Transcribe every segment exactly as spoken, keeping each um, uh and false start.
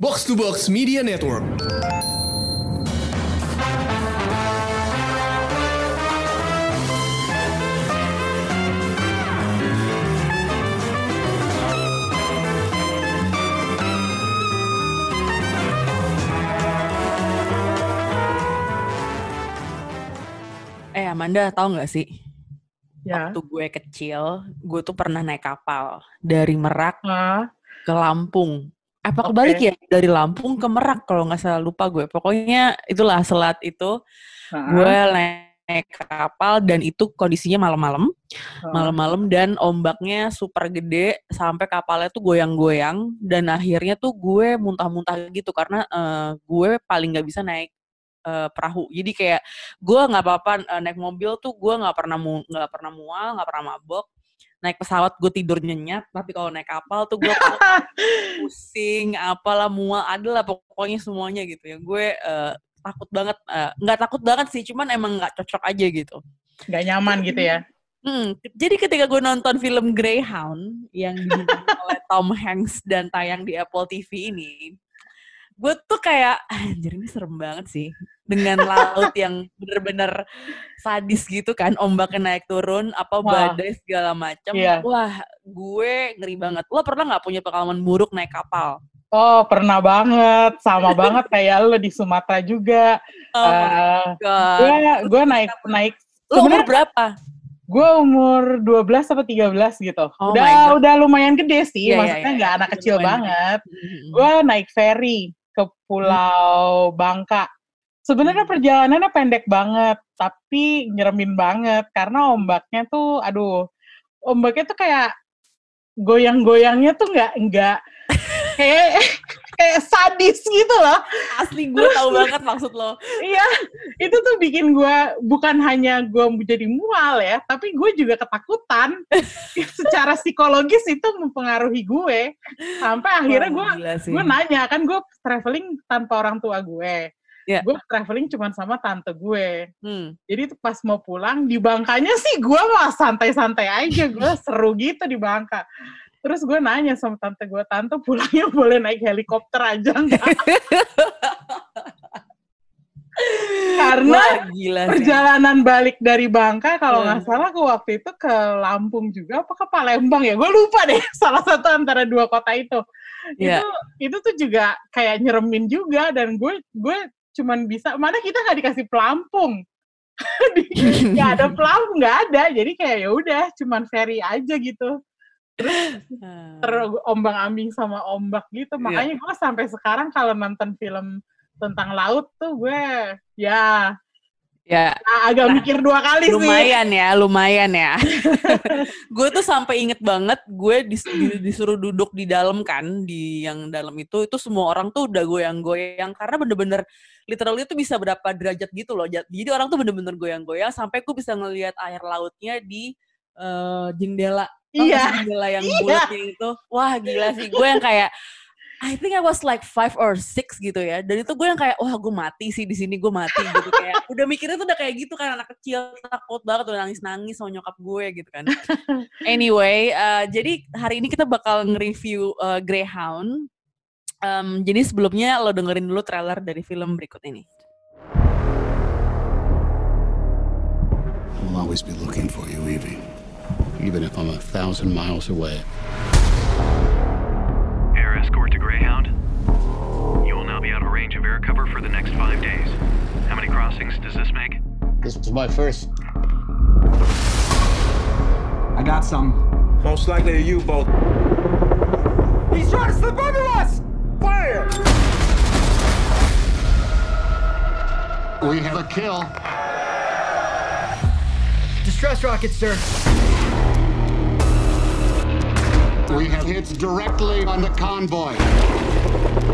Box to Box Media Network. Eh Amanda, tahu nggak sih? Ya. Waktu gue kecil, gue tuh pernah naik kapal dari Merak ha? ke Lampung. Apa okay. kebalik ya? Dari Lampung ke Merak kalau nggak salah, lupa gue. Pokoknya itulah selat itu. Ha? Gue naik kapal dan itu kondisinya malam-malam, ha? malam-malam dan ombaknya super gede sampai kapalnya tuh goyang-goyang dan akhirnya tuh gue muntah-muntah gitu karena uh, gue paling nggak bisa naik Uh, perahu. Jadi kayak gue nggak apa-apa uh, naik mobil tuh gue nggak pernah mu nggak pernah mual, nggak pernah mabok. Naik pesawat gue tidur nyenyak, tapi kalau naik kapal tuh gue pusing, apalah mual, adalah pokoknya semuanya gitu ya. Gue uh, takut banget, nggak uh, takut banget sih, cuman emang nggak cocok aja gitu. Nggak nyaman gitu ya. Hmm, jadi ketika gue nonton film Greyhound yang dibintangi oleh Tom Hanks dan tayang di Apple T V ini, gue tuh kayak, anjir ini serem banget sih. Dengan laut yang bener-bener sadis gitu kan, ombaknya naik turun, apa badai segala macam. Yeah. Wah, gue ngeri banget. Lo pernah gak punya pengalaman buruk naik kapal? Oh, pernah banget. Sama banget kayak lo di Sumatera juga. Oh uh, gue, gue naik, naik. Lo umur berapa? Gue umur dua belas atau tiga belas gitu. Oh udah udah lumayan gede sih, yeah, maksudnya yeah, yeah. gak anak kecil lumayan banget. Mm-hmm. Gue naik ferry ke Pulau Bangka. Sebenarnya perjalanannya pendek banget, tapi nyeremin banget karena ombaknya tuh, aduh, ombaknya tuh kayak goyang-goyangnya tuh nggak nggak kayak kayak sadis gitu loh. Asli gue tahu banget maksud lo. Iya, itu tuh bikin gue bukan hanya gue jadi mual ya, tapi gue juga ketakutan. Secara psikologis itu mempengaruhi gue sampai akhirnya gue gue nanya kan, gue traveling tanpa orang tua gue. Yeah. Gue traveling cuma sama tante gue. Hmm. Jadi pas mau pulang, di Bangkanya sih gue mah santai-santai aja. Gue seru gitu di Bangka. Terus gue nanya sama tante gue, tante pulangnya boleh naik helikopter aja enggak? Karena wah, gila, perjalanan ya. Balik dari Bangka, kalau nggak hmm. salah gue waktu itu ke Lampung juga, apa ke Palembang ya? Gue lupa deh, salah satu antara dua kota itu. Yeah. Itu, itu tuh juga kayak nyeremin juga, dan gue, gue cuman bisa, mana kita nggak dikasih pelampung, nggak ada pelampung, nggak ada, jadi kayak ya udah, cuman ferry aja gitu, terus terombang-ambing sama ombak gitu, makanya yeah. gue sampai sekarang kalau nonton film tentang laut tuh gue ya ya agak nah, mikir dua kali lumayan sih. Lumayan ya, lumayan ya. Gue tuh sampai inget banget gue dis, disuruh duduk di dalam kan, di yang dalam itu itu semua orang tuh udah goyang-goyang karena bener-bener literally itu bisa berapa derajat gitu loh. Jadi orang tuh bener-bener goyang-goyang sampai gue bisa ngelihat air lautnya di uh, jendela. Iya. Jendela yang iya. bulatnya itu. Wah, gila sih. Gue yang kayak I think I was like five or six gitu ya. Dan itu gue yang kayak, wah gue mati sih di sini, gue mati gitu kayak. Udah mikirnya tuh udah kayak gitu kan, anak kecil takut banget, udah nangis-nangis sama nyokap gue gitu kan. Anyway, uh, jadi hari ini kita bakal nge-review uh, Greyhound. Um, jadi sebelumnya lo dengerin dulu trailer dari film berikut ini. I'll always be looking for you, Evie. Even if I'm a thousand miles away. Escort to Greyhound. You will now be out of range of air cover for the next five days. How many crossings does this make? This was my first. I got some. Most likely a U-boat. He's trying to slip under us! Fire! We have a kill. Distress rockets, sir. We have hits directly on the convoy.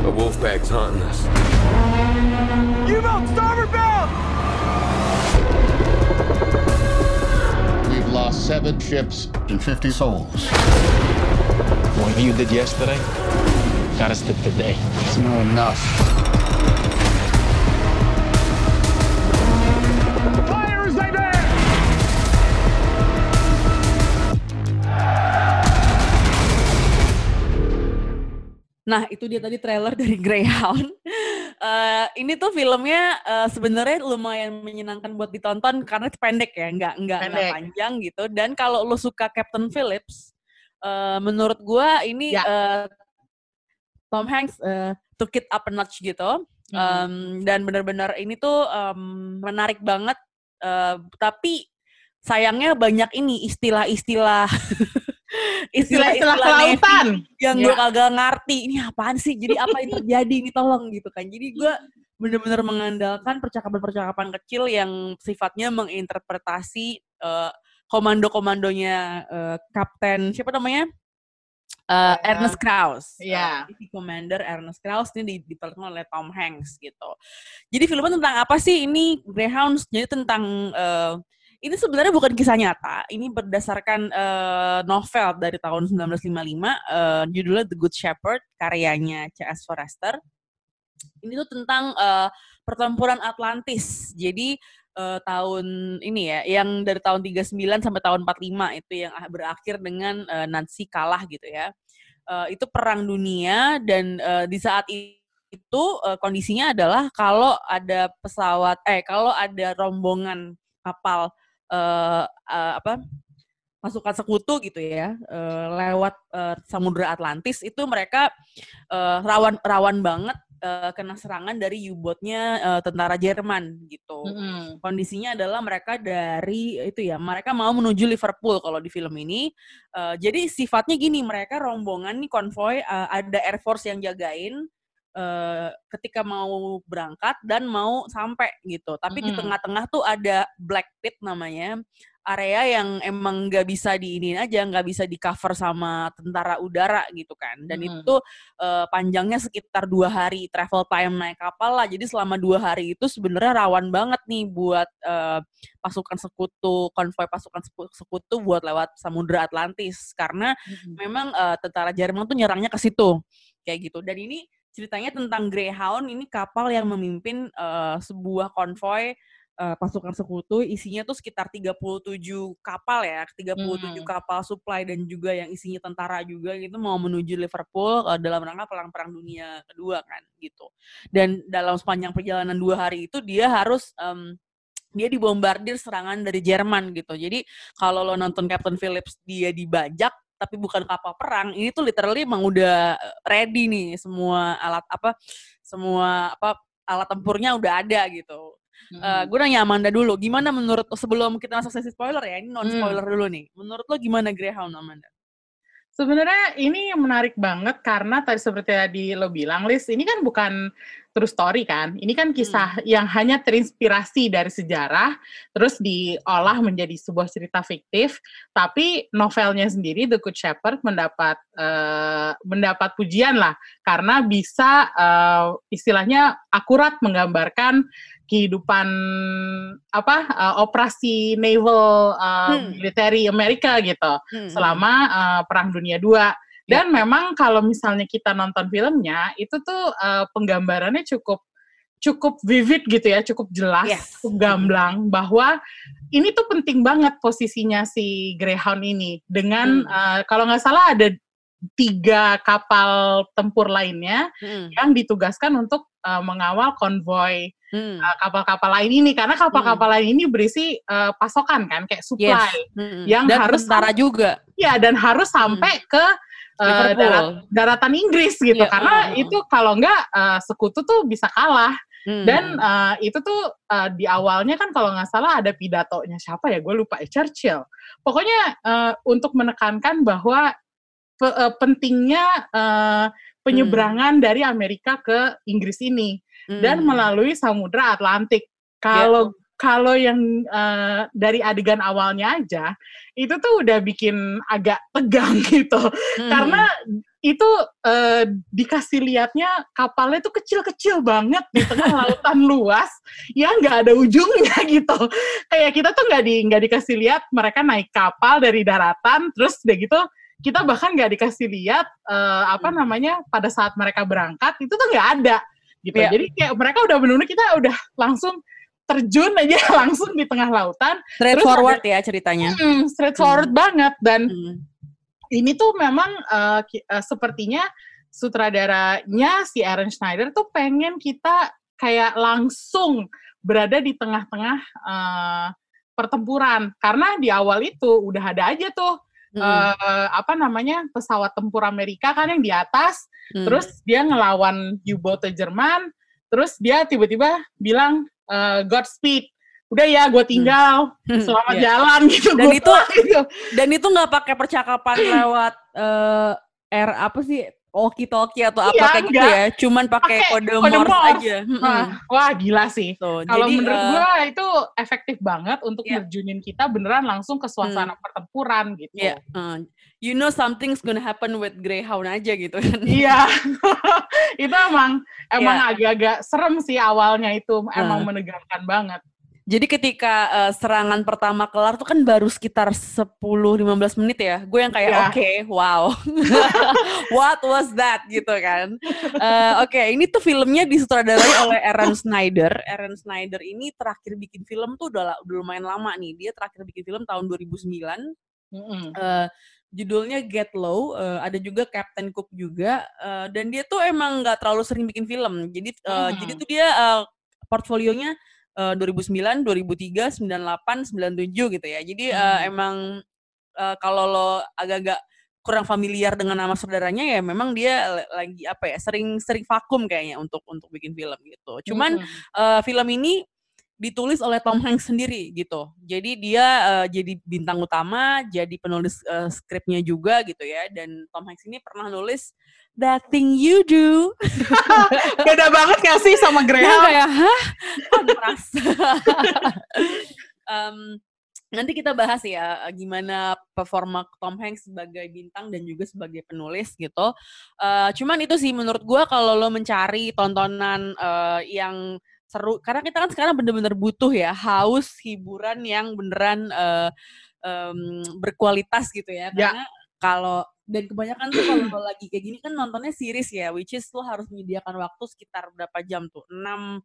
The wolf pack's hunting us. U-boat, starboard bound! We've lost seven ships and fifty souls. What you did yesterday got us to today. It's not enough. Fire is there! Nah, itu dia tadi trailer dari Greyhound. Uh, ini tuh filmnya uh, sebenarnya lumayan menyenangkan buat ditonton karena pendek ya, nggak nggak nggak panjang gitu. Dan kalau lo suka Captain Phillips, uh, menurut gue ini ya. uh, Tom Hanks uh, took it up a notch gitu. Um, hmm. Dan benar-benar ini tuh um, menarik banget. Uh, tapi sayangnya banyak ini istilah-istilah. Istilah-istilah kelautan yang gue kagak ngerti ini apaan sih, jadi apa yang terjadi ini, tolong gitu kan. Jadi gue benar-benar mengandalkan percakapan-percakapan kecil yang sifatnya menginterpretasi uh, komando-komandonya uh, Kapten siapa namanya uh, yeah. Ernest Krause, yeah. uh, Commander Ernest Krause ini diperankan oleh Tom Hanks gitu. Jadi filmnya tentang apa sih ini Greyhounds? Jadi tentang uh, ini sebenarnya bukan kisah nyata, ini berdasarkan uh, novel dari tahun sembilan belas lima puluh lima, uh, judulnya The Good Shepherd, karyanya C S Forester. Ini tuh tentang uh, pertempuran Atlantis, jadi uh, tahun ini ya, yang dari tahun tiga puluh sembilan sampai tahun empat puluh lima itu yang berakhir dengan uh, Nazi kalah gitu ya. Uh, itu perang dunia dan uh, di saat itu, itu uh, kondisinya adalah kalau ada pesawat, eh kalau ada rombongan kapal, Uh, uh, apa pasukan sekutu gitu ya uh, lewat uh, Samudra Atlantis itu mereka uh, rawan rawan banget uh, kena serangan dari U-boatnya uh, tentara Jerman gitu. Mm-hmm. Kondisinya adalah mereka dari itu ya mereka mau menuju Liverpool kalau di film ini. Uh, jadi sifatnya gini, mereka rombongan nih konvoy uh, ada Air Force yang jagain ketika mau berangkat dan mau sampai gitu, tapi mm-hmm. di tengah-tengah tuh ada black pit namanya, area yang emang nggak bisa diinin aja, nggak bisa di cover sama tentara udara gitu kan. Dan mm-hmm. itu uh, panjangnya sekitar dua hari travel time naik kapal lah. Jadi selama dua hari itu sebenarnya rawan banget nih buat uh, pasukan sekutu, konvoy pasukan sekutu buat lewat Samudra Atlantis karena mm-hmm. memang uh, tentara Jerman tuh nyerangnya ke situ kayak gitu. Dan ini ceritanya tentang Greyhound, ini kapal yang memimpin uh, sebuah konvoy uh, pasukan sekutu, isinya tuh sekitar tiga puluh tujuh kapal ya, tiga puluh tujuh hmm. kapal supply dan juga yang isinya tentara juga gitu, mau menuju Liverpool uh, dalam rangka perang-perang dunia kedua kan gitu. Dan dalam sepanjang perjalanan dua hari itu dia harus um, dia dibombardir serangan dari Jerman gitu. Jadi kalau lo nonton Captain Phillips dia dibajak, tapi bukan kapal perang, ini tuh literally emang udah ready nih semua alat apa semua apa alat tempurnya udah ada gitu. Hmm. Uh, gue nanya Amanda dulu, gimana menurut sebelum kita masuk sesi spoiler ya, ini non spoiler hmm. dulu nih. Menurut lo gimana Greyhound, Amanda? Sebenarnya ini menarik banget karena tadi seperti tadi lo bilang, Liz, ini kan bukan true story kan. Ini kan kisah hmm. yang hanya terinspirasi dari sejarah, terus diolah menjadi sebuah cerita fiktif. Tapi novelnya sendiri, The Good Shepherd, mendapat uh, mendapat pujian lah. Karena bisa uh, istilahnya akurat menggambarkan kehidupan apa uh, operasi naval uh, hmm. military Amerika gitu hmm. selama uh, Perang Dunia Dua. Dan ya. Memang kalau misalnya kita nonton filmnya itu tuh uh, penggambarannya cukup cukup vivid gitu ya, cukup jelas, yes. cukup gamblang bahwa ini tuh penting banget posisinya si Greyhound ini dengan hmm. uh, kalau nggak salah ada tiga kapal tempur lainnya hmm. yang ditugaskan untuk uh, mengawal konvoy hmm. uh, kapal-kapal lain ini karena kapal-kapal hmm. lain ini berisi uh, pasokan kan kayak supply yes. hmm. yang dan harus tentara sam- juga ya dan harus sampai hmm. ke uh, darat, daratan Inggris gitu yeah. karena hmm. itu kalau enggak uh, sekutu tuh bisa kalah. Hmm. Dan uh, itu tuh uh, di awalnya kan kalau nggak salah ada pidatonya siapa ya, gue lupa ya, Churchill pokoknya uh, untuk menekankan bahwa Pe, uh, pentingnya uh, penyeberangan hmm. dari Amerika ke Inggris ini hmm. dan melalui Samudra Atlantik. Kalau yeah. kalau yang uh, dari adegan awalnya aja itu tuh udah bikin agak tegang gitu hmm. karena itu uh, dikasih liatnya kapalnya tuh kecil-kecil banget di tengah lautan luas yang nggak ada ujungnya gitu. Kayak kita tuh nggak di nggak dikasih lihat mereka naik kapal dari daratan terus udah gitu. Kita bahkan nggak dikasih lihat uh, apa namanya pada saat mereka berangkat itu tuh nggak ada gitu. Yeah. Jadi kayak mereka udah benar-benar kita udah langsung terjun aja langsung di tengah lautan. Straight terus forward ada, ya ceritanya. Hmm, straight forward hmm. banget dan hmm. ini tuh memang uh, ki- uh, sepertinya sutradaranya si Aaron Schneider tuh pengen kita kayak langsung berada di tengah-tengah uh, pertempuran, karena di awal itu udah ada aja tuh hmm. uh, apa namanya pesawat tempur Amerika kan yang di atas, hmm. terus dia ngelawan U-boat Jerman, terus dia tiba-tiba bilang uh, Godspeed. Udah ya, gue tinggal, hmm. selamat yeah. jalan gitu. Dan itu, gitu. dan itu nggak pakai percakapan lewat uh, air apa sih, walkie-talkie atau iya, apa kayak gitu ya? Cuman pakai kode, kode Morse, Morse aja. Nah, hmm. Wah gila sih. So, kalau menurut uh, gue itu efektif banget untuk yeah. nerjunin kita beneran langsung ke suasana hmm. pertempuran gitu. Yeah. Uh, you know something's gonna happen with Greyhound aja gitu kan? Iya, itu emang emang yeah. agak-agak serem sih awalnya itu, emang uh. menegangkan banget. Jadi ketika uh, serangan pertama kelar tuh kan baru sekitar sepuluh sampai lima belas menit ya. Gue yang kayak yeah. oke, okay, wow. What was that gitu kan. Uh, oke, okay, ini tuh filmnya disutradarai oleh Aaron Schneider. Aaron Schneider ini terakhir bikin film tuh udah, udah lumayan lama nih. Dia terakhir bikin film tahun dua ribu sembilan. Mm-hmm. Uh, judulnya Get Low. Uh, ada juga Captain Cook juga. Uh, dan dia tuh emang gak terlalu sering bikin film. Jadi uh, mm-hmm. jadi tuh dia uh, portfolionya Uh, dua ribu sembilan, dua ribu tiga, sembilan delapan, sembilan tujuh gitu ya. Jadi hmm. uh, emang uh, kalau lo agak-agak kurang familiar dengan nama saudaranya ya memang dia lagi apa ya, sering-sering vakum kayaknya untuk untuk bikin film gitu. Cuman hmm. uh, film ini ditulis oleh Tom Hanks sendiri gitu. Jadi dia uh, jadi bintang utama, jadi penulis uh, skripnya juga gitu ya. Dan Tom Hanks ini pernah nulis That Thing You Do. Beda banget gak sih sama Greyhound? Ya, hah? Kontras. um, nanti kita bahas ya gimana performa Tom Hanks sebagai bintang dan juga sebagai penulis gitu. Uh, cuman itu sih menurut gue kalau lo mencari tontonan uh, yang seru, karena kita kan sekarang bener-bener butuh ya, haus hiburan yang beneran uh, um, berkualitas gitu ya. Karena ya. Kalau dan kebanyakan tuh kalau lagi kayak gini kan nontonnya series ya, which is lo harus menyediakan waktu sekitar berapa jam tuh, enam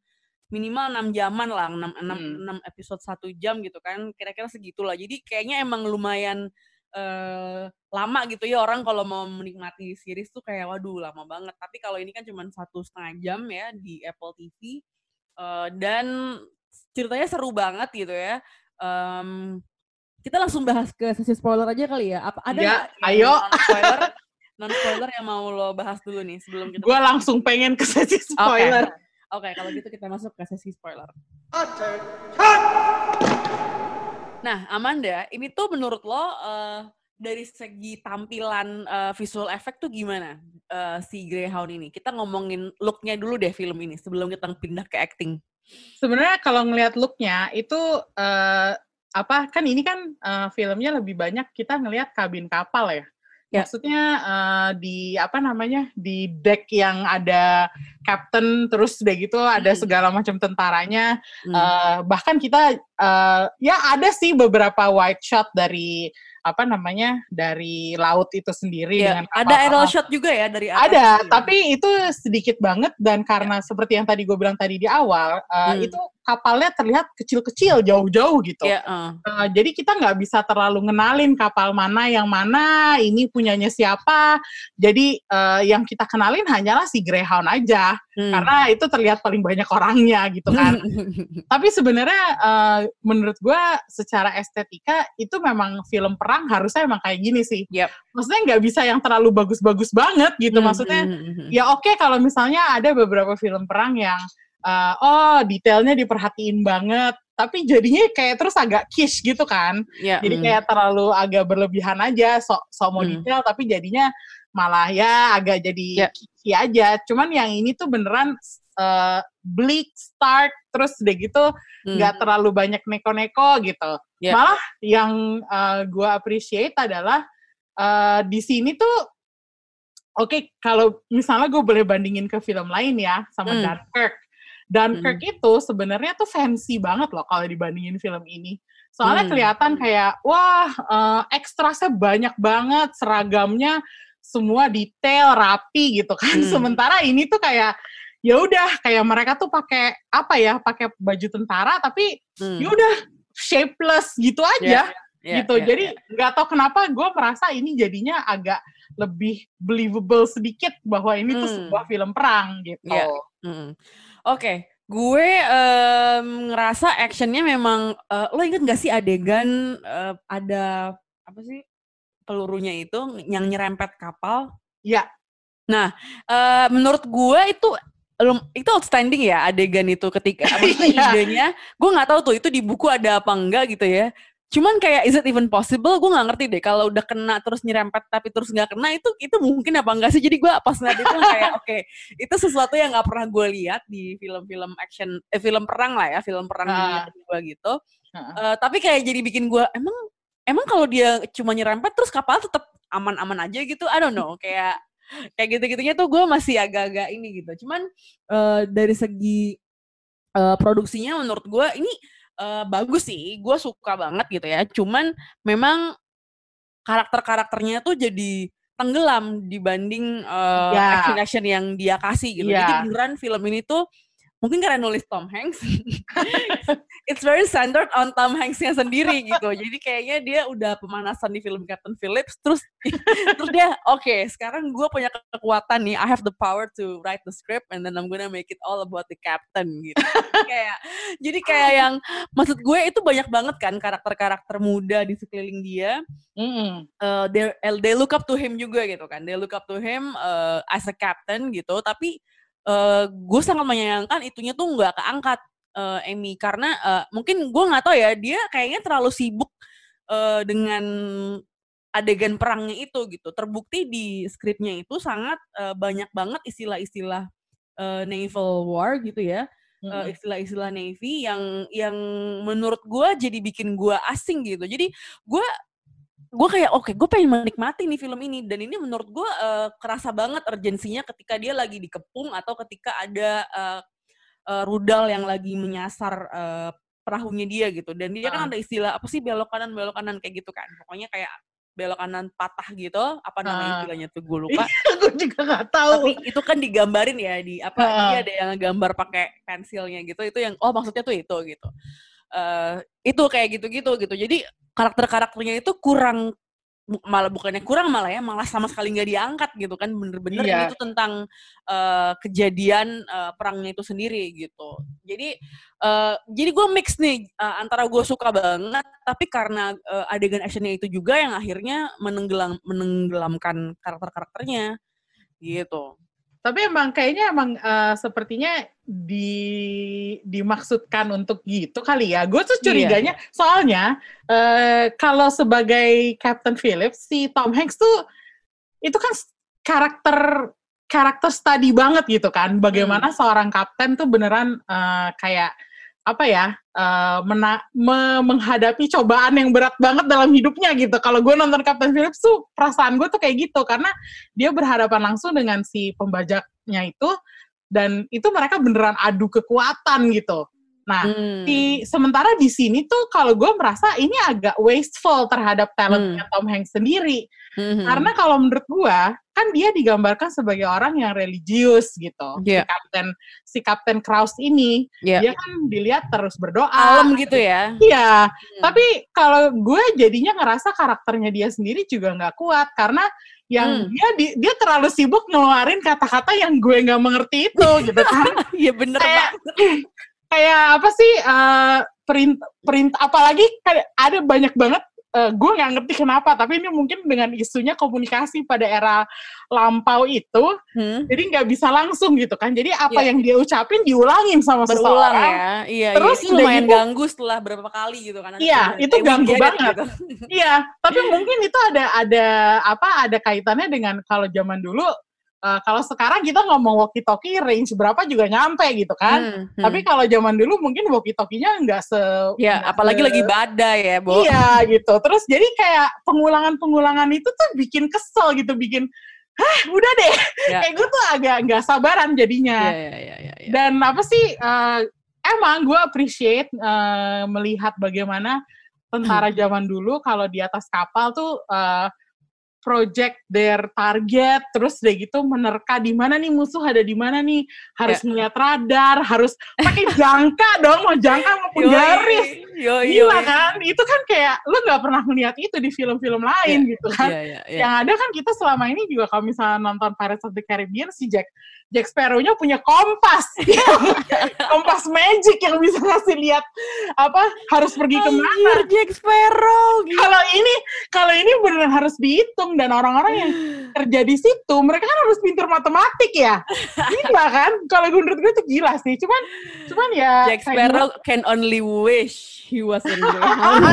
minimal enam jaman lah, enam, enam, hmm. enam episode satu jam gitu kan, kira-kira segitulah. Jadi kayaknya emang lumayan uh, lama gitu ya, orang kalau mau menikmati series tuh kayak waduh lama banget. Tapi kalau ini kan cuma satu setengah jam ya di Apple T V, uh, dan ceritanya seru banget gitu ya. Um, Kita langsung bahas ke sesi spoiler aja kali ya. Apa ada ya, ayo. Non-spoiler, non-spoiler yang mau lo bahas dulu nih sebelum kita... Gue langsung pengen ke sesi spoiler. Oke, okay. okay, kalau gitu kita masuk ke sesi spoiler. Nah, Amanda, ini tuh menurut lo uh, dari segi tampilan uh, visual effect tuh gimana uh, si Greyhound ini? Kita ngomongin look-nya dulu deh film ini sebelum kita pindah ke acting. Sebenarnya kalau ngelihat look-nya itu... Uh, apa kan ini kan uh, filmnya lebih banyak kita ngelihat kabin kapal ya, yeah. maksudnya uh, di apa namanya di deck yang ada kapten, terus udah gitu mm. ada segala macam tentaranya, mm. uh, bahkan kita uh, ya ada sih beberapa wide shot dari apa namanya dari laut itu sendiri, yeah. dengan kapal, ada aerial shot juga ya dari atas ada juga. Tapi itu sedikit banget, dan karena yeah. seperti yang tadi gue bilang tadi di awal uh, mm. itu kapalnya terlihat kecil-kecil, jauh-jauh gitu. Yeah, uh. Uh, jadi kita nggak bisa terlalu ngenalin kapal mana yang mana, ini punyanya siapa. Jadi uh, yang kita kenalin hanyalah si Greyhound aja, hmm. karena itu terlihat paling banyak orangnya gitu kan. Tapi sebenarnya uh, menurut gue secara estetika itu memang film perang harusnya emang kayak gini sih. Yep. Maksudnya nggak bisa yang terlalu bagus-bagus banget gitu. Maksudnya hmm. ya oke okay, kalau misalnya ada beberapa film perang yang Uh, oh detailnya diperhatiin banget, tapi jadinya kayak terus agak kish gitu kan, yeah, jadi mm. kayak terlalu agak berlebihan aja, sok so mau mm. detail tapi jadinya malah ya agak jadi yeah. kishi aja. Cuman yang ini tuh beneran uh, bleak start, terus udah gitu nggak mm. terlalu banyak neko-neko gitu, yeah. malah yang uh, gue appreciate adalah uh, di sini tuh oke okay, kalau misalnya gue boleh bandingin ke film lain ya sama mm. Dunkirk. Dunkirk hmm. itu sebenarnya tuh fancy banget loh kalau dibandingin film ini. Soalnya hmm. kelihatan kayak, wah uh, ekstrasnya banyak banget, seragamnya semua detail, rapi gitu kan. Hmm. Sementara ini tuh kayak, ya udah kayak mereka tuh pakai apa ya, pakai baju tentara tapi hmm. ya udah shapeless gitu aja. Yeah, yeah, gitu. Yeah, Jadi nggak yeah. tahu kenapa gue merasa ini jadinya agak lebih believable sedikit bahwa ini hmm. tuh sebuah film perang gitu. Yeah. Hmm. Oke, okay. Gue um, ngerasa actionnya memang, uh, lo inget gak sih adegan uh, ada apa sih pelurunya itu yang nyerempet kapal? Iya. Yeah. Nah, uh, menurut gue itu itu outstanding ya adegan itu ketika maksudnya yeah. idenya, gue nggak tahu tuh itu di buku ada apa enggak gitu ya. Cuman kayak is it even possible? Gue nggak ngerti deh kalau udah kena terus nyerempet tapi terus nggak kena itu itu mungkin apa enggak sih? Jadi gue pas ngeliat itu kayak oke okay, itu sesuatu yang nggak pernah gue lihat di film-film action, eh, film perang lah ya, film perang dunia kedua gitu. Uh. Uh, tapi kayak jadi bikin gue emang emang kalau dia cuma nyerempet terus kapal tetap aman-aman aja gitu. I don't know kayak kayak gitu-gitunya tuh gue masih agak-agak ini gitu. Cuman uh, dari segi uh, produksinya menurut gue ini Uh, bagus sih, gue suka banget gitu ya. Cuman memang karakter-karakternya tuh jadi tenggelam dibanding uh, yeah. action-action yang dia kasih gitu. Yeah. Jadi beneran film ini tuh mungkin karena nulis Tom Hanks, it's very centered on Tom Hanks-nya sendiri gitu. Jadi kayaknya dia udah pemanasan di film Captain Phillips, terus terus dia oke, okay, sekarang gue punya kekuatan nih, I have the power to write the script and then I'm gonna make it all about the captain gitu. Jadi kayak, jadi kayak yang maksud gue itu banyak banget kan karakter-karakter muda di sekeliling dia. Mm-hmm. Uh, they they look up to him juga gitu kan. They look up to him uh, as a captain gitu. Tapi Uh, gue sangat menyayangkan itunya tuh nggak keangkat uh, Amy karena uh, mungkin gue nggak tahu ya dia kayaknya terlalu sibuk uh, dengan adegan perangnya itu gitu. Terbukti di skripnya itu sangat uh, banyak banget istilah-istilah uh, naval war gitu ya, uh, istilah-istilah navy yang yang menurut gue jadi bikin gue asing gitu. Jadi gue gue kayak oke okay, gue pengen menikmati nih film ini dan ini menurut gue uh, kerasa banget urgensinya ketika dia lagi dikepung atau ketika ada uh, uh, rudal yang lagi menyasar uh, perahunya dia gitu dan dia uh. kan ada istilah apa sih belok kanan belok kanan kayak gitu kan pokoknya kayak belok kanan patah gitu apa namanya uh. istilahnya tuh gue lupa gue juga nggak tahu tapi itu kan digambarin ya di apa uh. dia ada yang gambar pakai pensilnya gitu itu yang oh maksudnya tuh itu gitu uh, itu kayak gitu-gitu gitu jadi karakter-karakternya itu kurang malah bukannya kurang malah ya malah sama sekali nggak diangkat gitu kan bener-bener yeah. itu tentang uh, kejadian uh, perangnya itu sendiri gitu jadi uh, jadi gue mix nih uh, antara gue suka banget tapi karena uh, adegan actionnya itu juga yang akhirnya menenggelam menenggelamkan karakter-karakternya gitu tapi emang kayaknya emang uh, sepertinya di dimaksudkan untuk gitu kali ya. Gue tuh curiganya yeah. soalnya uh, kalau sebagai Captain Phillips si Tom Hanks tuh itu kan karakter karakter study banget gitu kan. Bagaimana hmm. seorang kapten tuh beneran uh, kayak apa ya uh, mena- me- menghadapi cobaan yang berat banget dalam hidupnya gitu. Kalau gue nonton Captain Phillips tuh perasaan gue tuh kayak gitu karena dia berhadapan langsung dengan si pembajaknya itu. Dan itu mereka beneran adu kekuatan gitu. Nah, hmm. di, sementara di sini tuh kalau gue merasa ini agak wasteful terhadap talentnya hmm. Tom Hanks sendiri. Hmm. Karena kalau menurut gue, kan dia digambarkan sebagai orang yang religius gitu. Yeah. Si Kapten si Kapten Krause ini, yeah. dia kan dilihat terus berdoa. Alam gitu ya? Iya. Hmm. Tapi kalau gue jadinya ngerasa karakternya dia sendiri juga gak kuat. Karena yang hmm. dia dia terlalu sibuk ngeluarin kata-kata yang gue nggak mengerti itu gitu kan ya bener kayak, banget kayak apa sih uh, print print apalagi ada banyak banget uh, gue nggak ngerti kenapa tapi ini mungkin dengan isunya komunikasi pada era lampau itu hmm. jadi nggak bisa langsung gitu kan jadi apa ya. Yang dia ucapin diulangin sama berulang seseorang ya. Iya, terus itu lumayan itu, ganggu setelah berapa kali gitu kan iya itu ganggu banget gitu. Iya tapi mungkin itu ada ada apa ada kaitannya dengan kalau zaman dulu uh, kalau sekarang kita ngomong walkie talkie range berapa juga nyampe gitu kan hmm, hmm. tapi kalau zaman dulu mungkin walkie talkienya nggak se ya apalagi se, lagi badai ya Bo iya gitu terus jadi kayak pengulangan pengulangan itu tuh bikin kesel gitu bikin hah udah deh ya. Kayak gue tuh agak nggak sabaran jadinya ya, ya, ya, ya, ya. Dan apa sih uh, emang gue appreciate uh, melihat bagaimana tentara zaman dulu kalau di atas kapal tuh uh, project their target, terus udah gitu menerka di mana nih musuh ada di mana nih, harus melihat yeah. radar, harus pakai jangka dong, mau jangka maupun garis, gila kan? Itu kan kayak lu nggak pernah melihat itu di film-film lain yeah. gitu kan? Yeah, yeah, yeah. Yang ada kan kita selama ini juga kalau misalnya nonton Pirates of the Caribbean, si Jack Jack Sparrow-nya punya kompas, kompas magic yang bisa ngasih lihat apa harus pergi kemana. Jack Sparrow. Kalau ini, kalau ini beneran harus dihitung, dan orang-orang yang kerja di situ, mereka kan harus pintar matematik ya. Gila kan? Kalau menurut gue itu gila sih. Cuman, cuman ya. Jack Sparrow kayak... can only wish he was in Greyhound.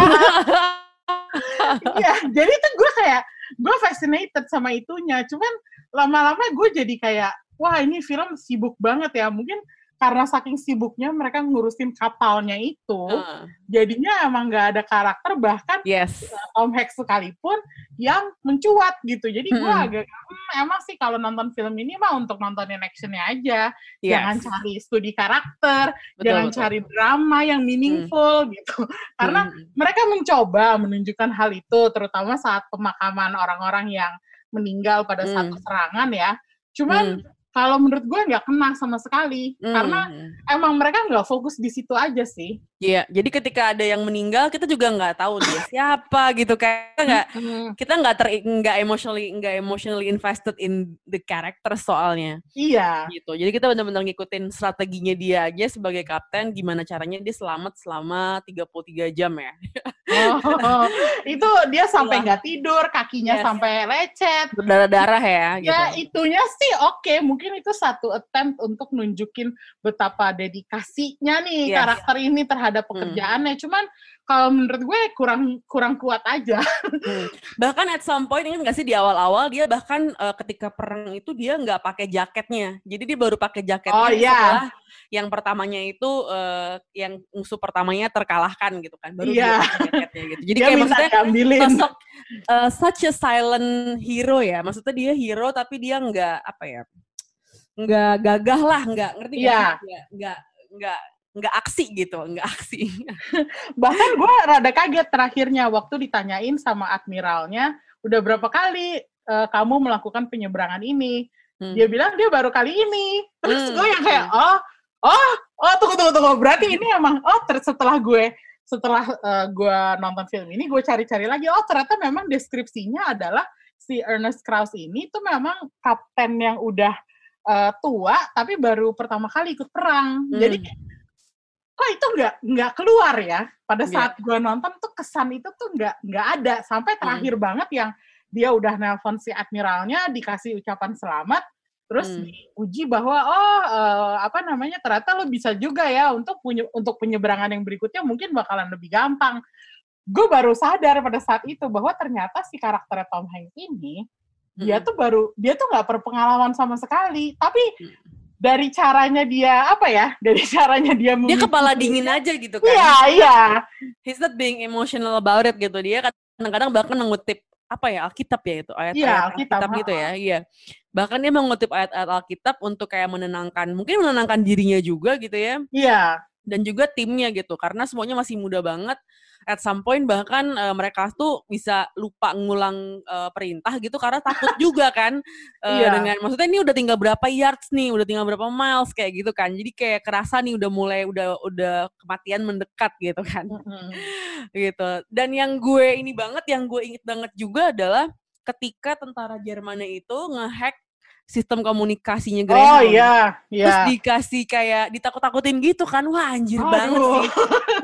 Ya, jadi tuh gue kayak gue fascinated sama itunya. Cuman lama-lama gue jadi kayak wah ini film sibuk banget ya, mungkin karena saking sibuknya mereka ngurusin kapalnya itu, uh. jadinya emang nggak ada karakter, bahkan yes. Tom Hanks sekalipun yang mencuat gitu. Jadi gue hmm. agak hmm, emang sih kalau nonton film ini mah untuk nontonin actionnya aja, yes. jangan cari studi karakter, betul, jangan betul. cari drama yang meaningful hmm. gitu. Karena hmm. mereka mencoba menunjukkan hal itu, terutama saat pemakaman orang-orang yang meninggal pada hmm. satu serangan ya. Cuman hmm. kalau menurut gue nggak kena sama sekali, hmm. karena emang mereka nggak fokus di situ aja sih. Iya, yeah, jadi ketika ada yang meninggal kita juga nggak tahu dia siapa gitu, kayak nggak kita nggak ter nggak emotionally nggak emotionally invested in the character soalnya. Iya. Yeah. Gitu, jadi kita benar-benar ngikutin strateginya dia aja sebagai kapten, gimana caranya dia selamat selama tiga puluh tiga jam ya. Oh, oh. Itu dia sampai nggak tidur, kakinya yes. sampai lecet, berdarah-darah ya. Gitu. Ya itunya sih oke, okay. Mungkin itu satu attempt untuk nunjukin betapa dedikasinya nih yes. karakter ini terhadap pekerjaannya. Hmm. Cuman kalau menurut gue kurang kurang kuat aja. Hmm. Bahkan at some point ingat nggak sih di awal-awal dia bahkan uh, ketika perang itu dia nggak pakai jaketnya, jadi dia baru pakai jaketnya oh, yeah. setelah yang pertamanya itu uh, yang musuh pertamanya terkalahkan gitu kan, baru yeah. dia jaketnya gitu. Jadi kayak maksudnya sosok uh, such a silent hero ya, maksudnya dia hero tapi dia nggak apa ya, nggak gagah lah, nggak ngerti yeah. nggak nggak nggak nggak aksi gitu, nggak aksi. Bahkan gue rada kaget terakhirnya waktu ditanyain sama admiralnya, udah berapa kali uh, kamu melakukan penyeberangan ini? Hmm. Dia bilang dia baru kali ini. Terus hmm. gue yang kayak oh oh oh tunggu tunggu tunggu berarti ini emang oh ter- setelah gue setelah uh, gue nonton film ini gue cari-cari lagi, oh ternyata memang deskripsinya adalah si Ernest Krause ini tuh memang kapten yang udah uh, tua tapi baru pertama kali ikut perang. Hmm. Jadi kok itu nggak nggak keluar ya pada saat yeah. gue nonton tuh kesan itu tuh nggak nggak ada sampai terakhir mm. banget yang dia udah nelpon si admiralnya, dikasih ucapan selamat, terus mm. diuji bahwa oh uh, apa namanya ternyata lo bisa juga ya untuk punya untuk penyeberangan yang berikutnya mungkin bakalan lebih gampang. Gue baru sadar pada saat itu bahwa ternyata si karakter Tom Hanks ini mm. dia tuh baru dia tuh nggak berpengalaman sama sekali, tapi mm. dari caranya dia apa ya? Dari caranya dia dia kepala dingin aja gitu kan? Iya yeah, iya. Yeah. He's not being emotional about it gitu, dia kadang-kadang bahkan mengutip apa ya Alkitab ya itu ayat-ayat yeah, Alkitab, Alkitab gitu ya, iya. Bahkan dia mengutip ayat-ayat Alkitab untuk kayak menenangkan, mungkin menenangkan dirinya juga gitu ya. Iya. Yeah. Dan juga timnya gitu, karena semuanya masih muda banget. At some point bahkan uh, mereka tuh bisa lupa ngulang uh, perintah gitu karena takut juga kan uh, yeah. dengan maksudnya ini udah tinggal berapa yards nih, udah tinggal berapa miles kayak gitu kan, jadi kayak kerasa nih udah mulai udah udah kematian mendekat gitu kan. Mm-hmm. Gitu, dan yang gue ini banget yang gue inget banget juga adalah ketika tentara Jermannya itu ngehack sistem komunikasinya Greyhound. Oh iya, iya. Terus dikasih kayak ditakut-takutin gitu kan. Wah anjir Aduh. banget sih.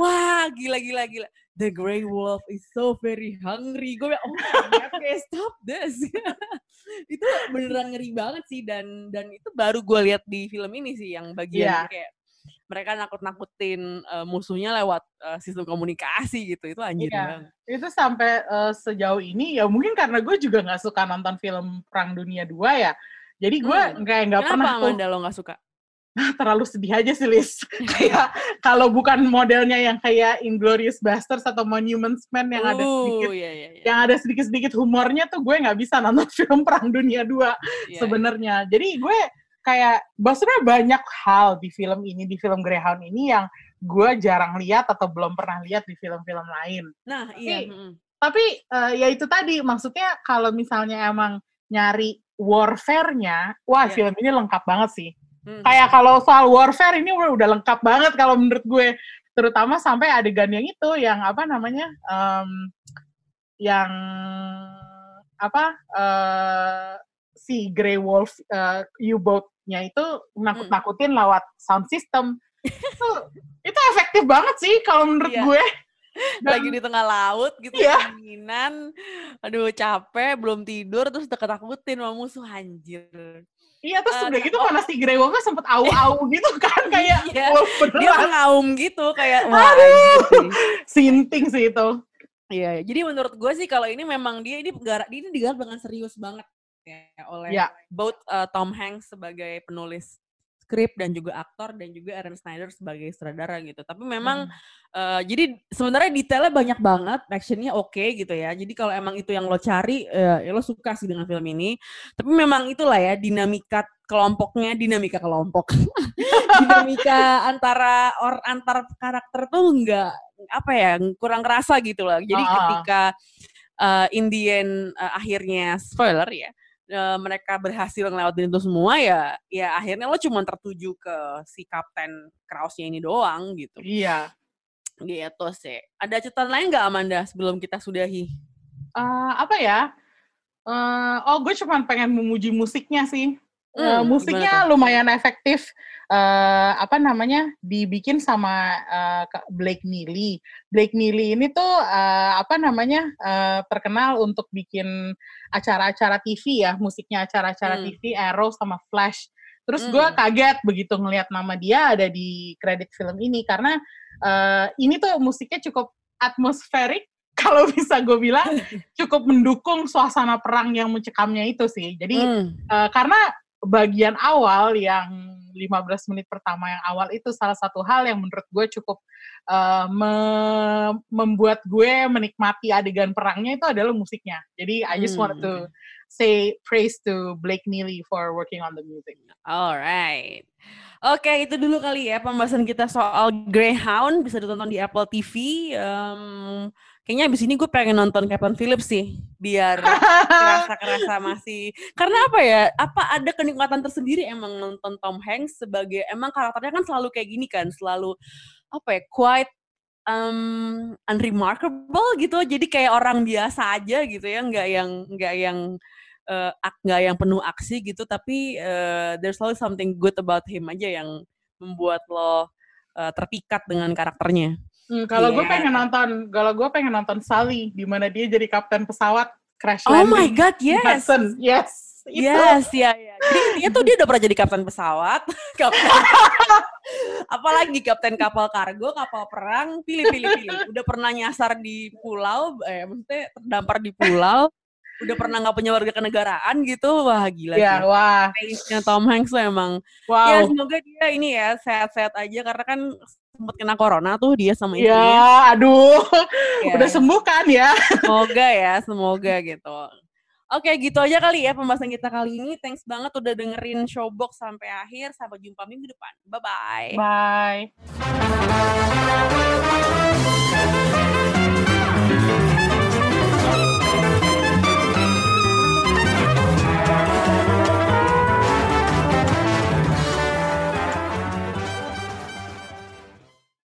Wah gila gila gila. The Grey Wolf is so very hungry. Gue bilang, oh my God, okay, stop this. Itu beneran ngeri banget sih, dan dan itu baru gue lihat di film ini sih yang bagian yeah. kayak mereka nakut-nakutin uh, musuhnya lewat uh, sistem komunikasi gitu. Itu anjir iya. banget. Itu sampai uh, sejauh ini ya mungkin karena gue juga nggak suka nonton film Perang Dunia dua ya. Jadi gue hmm. kayak nggak pernah tuh. Kenapa Amanda lo nggak suka? Nah, terlalu sedih aja sih, Liz. Kayak kalau bukan modelnya yang kayak Inglorious Basterds atau Monument Man yang uh, ada sedikit, yeah, yeah, yeah. yang ada sedikit-sedikit humornya tuh gue nggak bisa nonton film Perang Dunia dua yeah, sebenarnya. Yeah. Jadi gue kayak maksudnya banyak hal di film ini, di film Greyhound ini yang gue jarang lihat atau belum pernah lihat di film-film lain. Nah, Tapi, iya. Mm-hmm. Tapi uh, ya itu tadi, maksudnya kalau misalnya emang nyari warfare-nya, wah yeah. film ini lengkap banget sih. Mm-hmm. Kayak kalau soal warfare ini udah lengkap banget kalau menurut gue. Terutama sampai adegan yang itu, yang apa namanya, um, yang apa, uh, si Grey Wolf uh, U-boat-nya itu nakut-nakutin hmm. lewat sound system. itu, itu efektif banget sih kalau menurut iya. gue. Dan, lagi di tengah laut gitu, iya. keinginan, aduh capek, belum tidur, terus deket-takutin sama musuh, anjir. Iya, terus uh, udah gitu oh. karena si Grey Wolf-nya sempet au-au gitu kan, kayak iya. Wolf beneran. Dia mengaum gitu, kayak aduh, sinting sih itu. Iya, jadi menurut gue sih kalau ini memang dia ini digarap ini digarap dengan serius banget ya oleh yeah. both uh, Tom Hanks sebagai penulis skrip dan juga aktor dan juga Aaron Schneider sebagai sutradara gitu. Tapi memang hmm. uh, jadi sebenarnya detailnya banyak banget, actionnya oke okay, gitu ya. Jadi kalau emang itu yang lo cari, uh, ya lo suka sih dengan film ini. Tapi memang itulah ya dinamika kelompoknya, dinamika kelompok, dinamika antara or antar karakter tuh nggak apa ya kurang kerasa gitu lah. Jadi uh-huh. ketika uh, in the end uh, akhirnya spoiler ya. Uh, mereka berhasil ngelewatin itu semua ya, ya akhirnya lo cuma tertuju ke si Kapten Krause-nya ini doang gitu. Iya. Gitu sih. Ada catatan lain nggak Amanda sebelum kita sudahi? Uh, apa ya? Uh, oh gue cuma pengen memuji musiknya sih. Hmm, uh, musiknya lumayan efektif. Uh, apa namanya? Dibikin sama uh, Blake Neely. Blake Neely ini tuh uh, apa namanya? Uh, terkenal untuk bikin acara-acara T V ya, musiknya acara-acara hmm. T V, Arrow sama Flash. Terus gue kaget begitu ngelihat nama dia ada di kredit film ini karena uh, ini tuh musiknya cukup atmosferik, kalau bisa gue bilang cukup mendukung suasana perang yang mencekamnya itu sih. Jadi hmm. uh, karena bagian awal yang lima belas menit pertama yang awal itu salah satu hal yang menurut gue cukup uh, me- membuat gue menikmati adegan perangnya itu adalah musiknya. Jadi I just hmm. wanted to say praise to Blake Neely for working on the music. Alright. Oke, okay, itu dulu kali ya pembahasan kita soal Greyhound, bisa ditonton di Apple T V. Um, kayaknya abis ini gue pengen nonton Captain Phillips sih, biar kerasa-kerasa masih. Karena apa ya, apa ada kenikmatan tersendiri emang nonton Tom Hanks sebagai, emang karakternya kan selalu kayak gini kan, selalu apa ya, quite um, unremarkable gitu. Jadi kayak orang biasa aja gitu ya, nggak yang nggak yang Uh, nggak yang penuh aksi gitu, tapi uh, there's always something good about him aja yang membuat lo uh, terpikat dengan karakternya. Hmm, kalau yeah. gue pengen nonton, kalau gue pengen nonton Sully, di mana dia jadi kapten pesawat crash landing. Oh my god, yes, Hudson. yes, itu. yes, ya, ya. Jadi itu dia udah pernah jadi kapten pesawat, kapten, apalagi kapten kapal kargo, kapal perang, pilih-pilih-pilih. Udah pernah nyasar di pulau, eh, maksudnya terdampar di pulau. Udah pernah gak punya warga kenegaraan gitu. Wah gila ya, sih. Wah. Face-nya Tom Hanks tuh emang. Wow. Ya semoga dia ini ya sehat-sehat aja. Karena kan sempat kena corona tuh dia sama istrinya. Ya aduh. Ya. Udah sembuh kan ya. Semoga ya. Semoga gitu. Oke gitu aja kali ya pembahasan kita kali ini. Thanks banget udah dengerin Showbox sampai akhir. Sampai jumpa minggu depan. Bye-bye. Bye.